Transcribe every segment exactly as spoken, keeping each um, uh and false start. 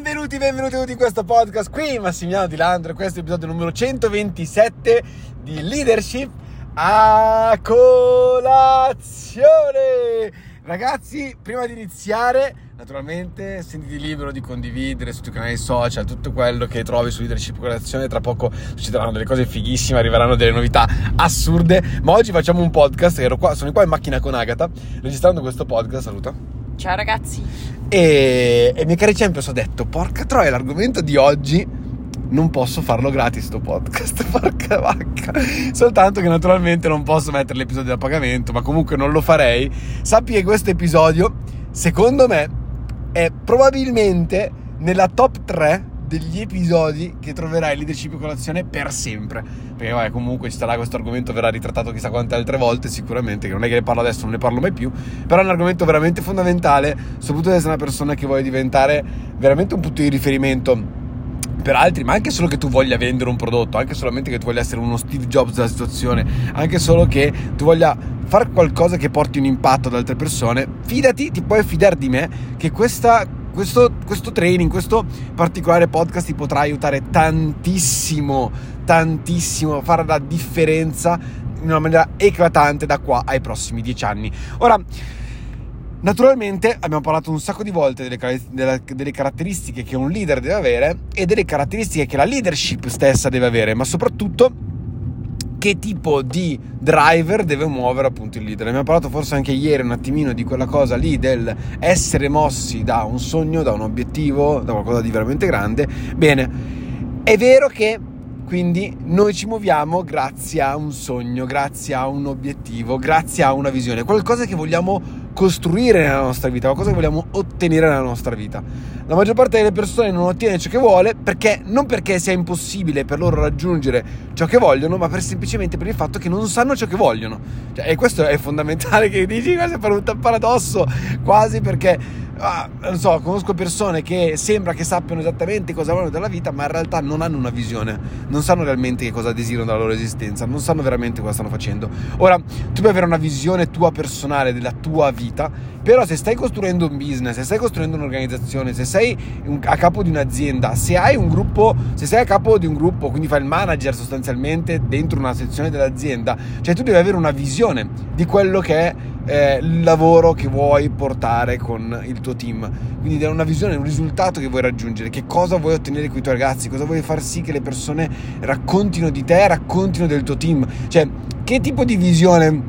Benvenuti, benvenuti tutti in questo podcast, qui Massimiliano di Landro, questo è l'episodio numero centoventisette di Leadership a colazione. Ragazzi, prima di iniziare, naturalmente sentiti libero di condividere sui tuoi canali social tutto quello che trovi su Leadership a colazione. Tra poco succederanno delle cose fighissime, arriveranno delle novità assurde, ma oggi facciamo un podcast, ero qua, sono qua in macchina con Agata, registrando questo podcast, saluta. Ciao ragazzi. E, e miei cari Champions, ho detto, porca troia, l'argomento di oggi non posso farlo gratis sto podcast, porca vacca. Soltanto che naturalmente non posso mettere l'episodio da pagamento, ma comunque non lo farei. Sappi che questo episodio, secondo me, è probabilmente nella top tre degli episodi che troverai Leadership a colazione per sempre, perché vabbè, comunque ci sarà questo argomento, verrà ritrattato chissà quante altre volte sicuramente, che non è che ne parlo adesso, non ne parlo mai più, però è un argomento veramente fondamentale, soprattutto se sei una persona che vuole diventare veramente un punto di riferimento per altri, ma anche solo che tu voglia vendere un prodotto, anche solamente che tu voglia essere uno Steve Jobs della situazione, anche solo che tu voglia fare qualcosa che porti un impatto ad altre persone. Fidati, ti puoi fidare di me che questa Questo, questo training, questo particolare podcast ti potrà aiutare tantissimo, tantissimo a fare la differenza in una maniera eclatante da qua ai prossimi dieci anni. Ora, naturalmente abbiamo parlato un sacco di volte delle, delle, delle caratteristiche che un leader deve avere e delle caratteristiche che la leadership stessa deve avere, ma soprattutto che tipo di driver deve muovere appunto il leader. Ne abbiamo parlato forse anche ieri un attimino di quella cosa lì del essere mossi da un sogno, da un obiettivo, da qualcosa di veramente grande. Bene, è vero che quindi noi ci muoviamo grazie a un sogno, grazie a un obiettivo, grazie a una visione, qualcosa che vogliamo costruire nella nostra vita, qualcosa che vogliamo ottenere nella nostra vita. La maggior parte delle persone non ottiene ciò che vuole perché non perché sia impossibile per loro raggiungere ciò che vogliono, ma per semplicemente per il fatto che non sanno ciò che vogliono. Cioè, e questo è fondamentale, che dici, quasi è un paradosso, quasi, perché ah, non so, conosco persone che sembra che sappiano esattamente cosa vogliono dalla vita, ma in realtà non hanno una visione, non sanno realmente che cosa desiderano dalla loro esistenza, non sanno veramente cosa stanno facendo. Ora, tu puoi avere una visione tua personale della tua vita, però se stai costruendo un business, se stai costruendo un'organizzazione, se sei un, a capo di un'azienda, se hai un gruppo, se sei a capo di un gruppo, quindi fai il manager sostanzialmente dentro una sezione dell'azienda, cioè tu devi avere una visione di quello che è eh, il lavoro che vuoi portare con il tuo team, quindi dare una visione, un risultato che vuoi raggiungere, che cosa vuoi ottenere con i tuoi ragazzi, cosa vuoi far sì che le persone raccontino di te, raccontino del tuo team, cioè che tipo di visione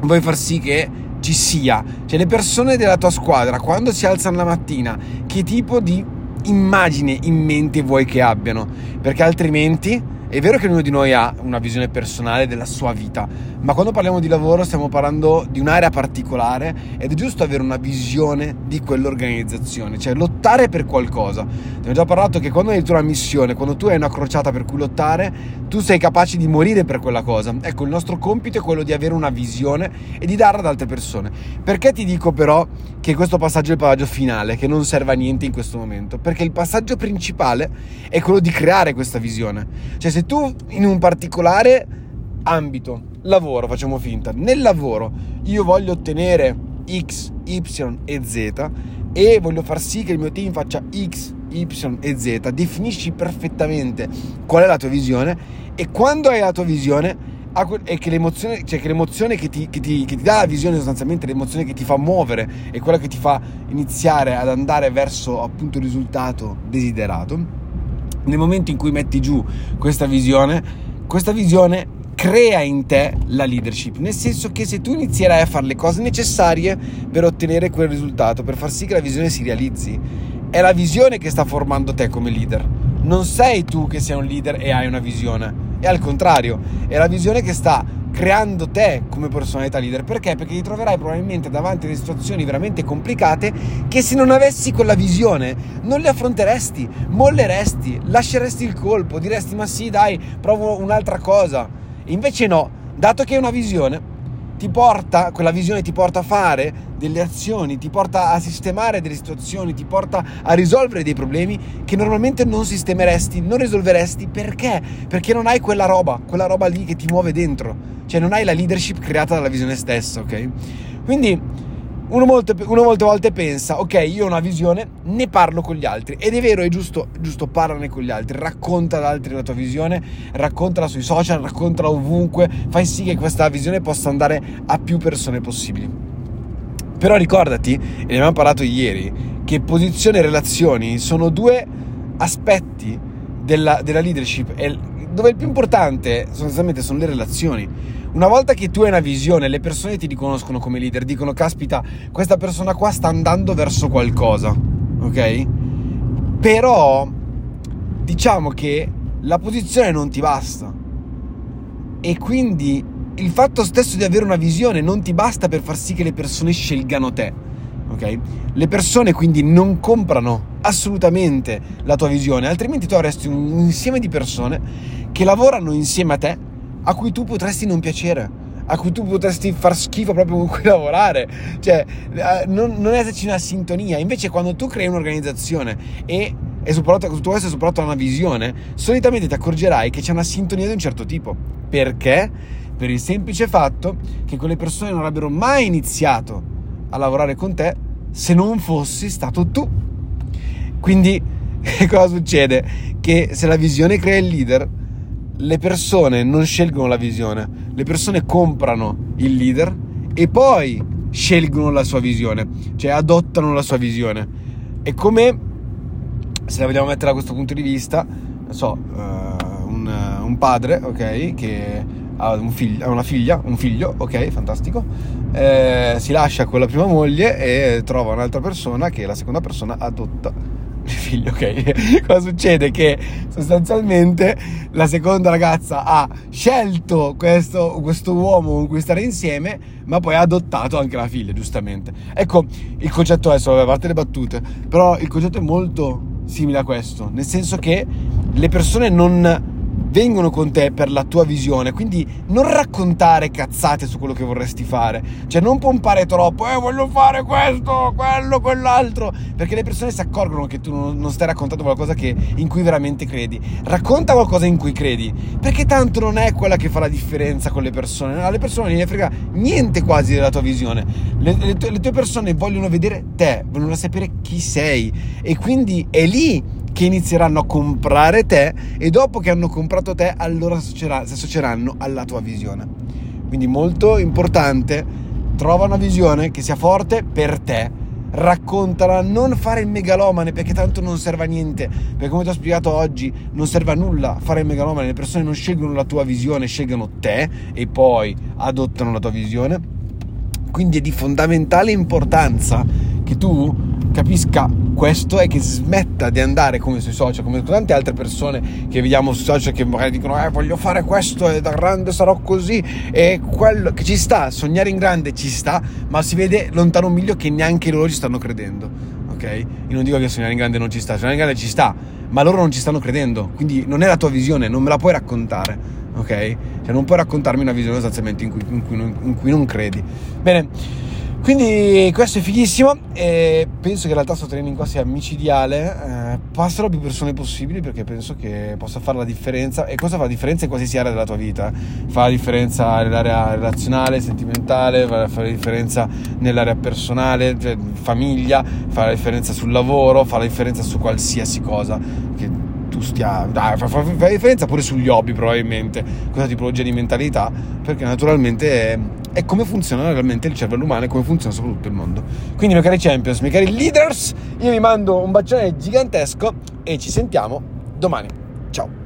vuoi far sì che ci sia, cioè le persone della tua squadra quando si alzano la mattina che tipo di immagine in mente vuoi che abbiano, perché altrimenti è vero che ognuno di noi ha una visione personale della sua vita, ma quando parliamo di lavoro stiamo parlando di un'area particolare ed è giusto avere una visione di quell'organizzazione, cioè lottare per qualcosa. Ne ho già parlato che quando hai la tua missione, quando tu hai una crociata per cui lottare, tu sei capace di morire per quella cosa. Ecco, il nostro compito è quello di avere una visione e di darla ad altre persone. Perché ti dico però che questo passaggio è il passaggio finale, che non serve a niente in questo momento? Perché il passaggio principale è quello di creare questa visione. Cioè, se tu in un particolare ambito, lavoro, facciamo finta, nel lavoro io voglio ottenere X, Y e Z e voglio far sì che il mio team faccia X, Y e Z, definisci perfettamente qual è la tua visione e quando hai la tua visione è che l'emozione, cioè che l'emozione che ti, che, ti, che ti dà la visione sostanzialmente, l'emozione che ti fa muovere è quella che ti fa iniziare ad andare verso appunto il risultato desiderato. Nel momento in cui metti giù questa visione, questa visione crea in te la leadership, nel senso che se tu inizierai a fare le cose necessarie per ottenere quel risultato, per far sì che la visione si realizzi, è la visione che sta formando te come leader. Non sei tu che sei un leader e hai una visione, è al contrario, è la visione che sta creando te come personalità leader. Perché? Perché ti troverai probabilmente davanti a delle situazioni veramente complicate che se non avessi quella visione non le affronteresti, molleresti, lasceresti il colpo, diresti ma sì dai, provo un'altra cosa. E invece no, dato che è una visione, ti porta, quella visione ti porta a fare delle azioni, ti porta a sistemare delle situazioni, ti porta a risolvere dei problemi che normalmente non sistemeresti, non risolveresti. Perché? Perché non hai quella roba, quella roba lì che ti muove dentro, cioè non hai la leadership creata dalla visione stessa, ok? Quindi Uno molte, uno molte volte pensa, ok, io ho una visione, ne parlo con gli altri. Ed è vero, è giusto, giusto parlane con gli altri, racconta ad altri la tua visione, raccontala sui social, raccontala ovunque, fai sì che questa visione possa andare a più persone possibili. Però ricordati, e ne abbiamo parlato ieri, che posizione e relazioni sono due aspetti della, della leadership, e dove il più importante sostanzialmente sono le relazioni. Una volta che tu hai una visione, le persone ti riconoscono come leader, dicono caspita, questa persona qua sta andando verso qualcosa, ok? Però diciamo che la posizione non ti basta, e quindi il fatto stesso di avere una visione non ti basta per far sì che le persone scelgano te, ok? Le persone quindi non comprano assolutamente la tua visione, altrimenti tu avresti un insieme di persone che lavorano insieme a te, a cui tu potresti non piacere, a cui tu potresti far schifo proprio con cui lavorare, cioè non, non esserci una sintonia. Invece quando tu crei un'organizzazione e è supportata, tutto questo è supportato da una visione, solitamente ti accorgerai che c'è una sintonia di un certo tipo. Perché? Per il semplice fatto che quelle persone non avrebbero mai iniziato a lavorare con te se non fossi stato tu. Quindi cosa succede? Che se la visione crea il leader, le persone non scelgono la visione, le persone comprano il leader e poi scelgono la sua visione, cioè adottano la sua visione. E come, se la vogliamo mettere da questo punto di vista, non so, uh, un, un padre, ok, che ha, un fig- ha una figlia, un figlio, ok, fantastico, eh, si lascia con la prima moglie e trova un'altra persona che la seconda persona adotta figlio, ok? Cosa succede? Che sostanzialmente la seconda ragazza ha scelto questo, questo uomo con cui stare insieme, ma poi ha adottato anche la figlia, giustamente. Ecco, il concetto è, solo a parte le battute, però il concetto è molto simile a questo, nel senso che le persone non vengono con te per la tua visione, quindi non raccontare cazzate su quello che vorresti fare, cioè non pompare troppo, eh voglio fare questo, quello, quell'altro, perché le persone si accorgono che tu non stai raccontando qualcosa che, in cui veramente credi. Racconta qualcosa in cui credi, perché tanto non è quella che fa la differenza con le persone, no? Le persone non ne frega niente quasi della tua visione, le, le, tue, le tue persone vogliono vedere te, vogliono sapere chi sei, e quindi è lì che inizieranno a comprare te, e dopo che hanno comprato te allora si associeranno alla tua visione. Quindi molto importante, trova una visione che sia forte per te, raccontala, non fare il megalomane, perché tanto non serve a niente, perché come ti ho spiegato oggi non serve a nulla fare il megalomane, le persone non scelgono la tua visione, scelgono te e poi adottano la tua visione. Quindi è di fondamentale importanza che tu capisca questo e che smetta di andare come sui social, come tante altre persone che vediamo sui social, che magari dicono eh voglio fare questo e da grande sarò così e quello, che ci sta, sognare in grande ci sta, ma si vede lontano un miglio che neanche loro ci stanno credendo, ok? Io non dico che sognare in grande non ci sta, sognare in grande ci sta, ma loro non ci stanno credendo, quindi non è la tua visione, non me la puoi raccontare, ok? Cioè non puoi raccontarmi una visione sostanzialmente in cui, in cui, non, in cui non credi. Bene. Quindi questo è fighissimo e penso che in realtà sto training qua sia micidiale, eh, passalo a più persone possibili, perché penso che possa fare la differenza, e cosa fa la differenza in qualsiasi area della tua vita, fa la differenza nell'area relazionale, sentimentale, fa la differenza nell'area personale, cioè famiglia, fa la differenza sul lavoro, fa la differenza su qualsiasi cosa che tu stia, dai, fa, fa, fa la differenza pure sugli hobby probabilmente, questa tipologia di mentalità, perché naturalmente è, è come funziona realmente il cervello umano e come funziona soprattutto il mondo. Quindi miei cari champions, miei cari leaders, io vi mando un bacione gigantesco e ci sentiamo domani, ciao.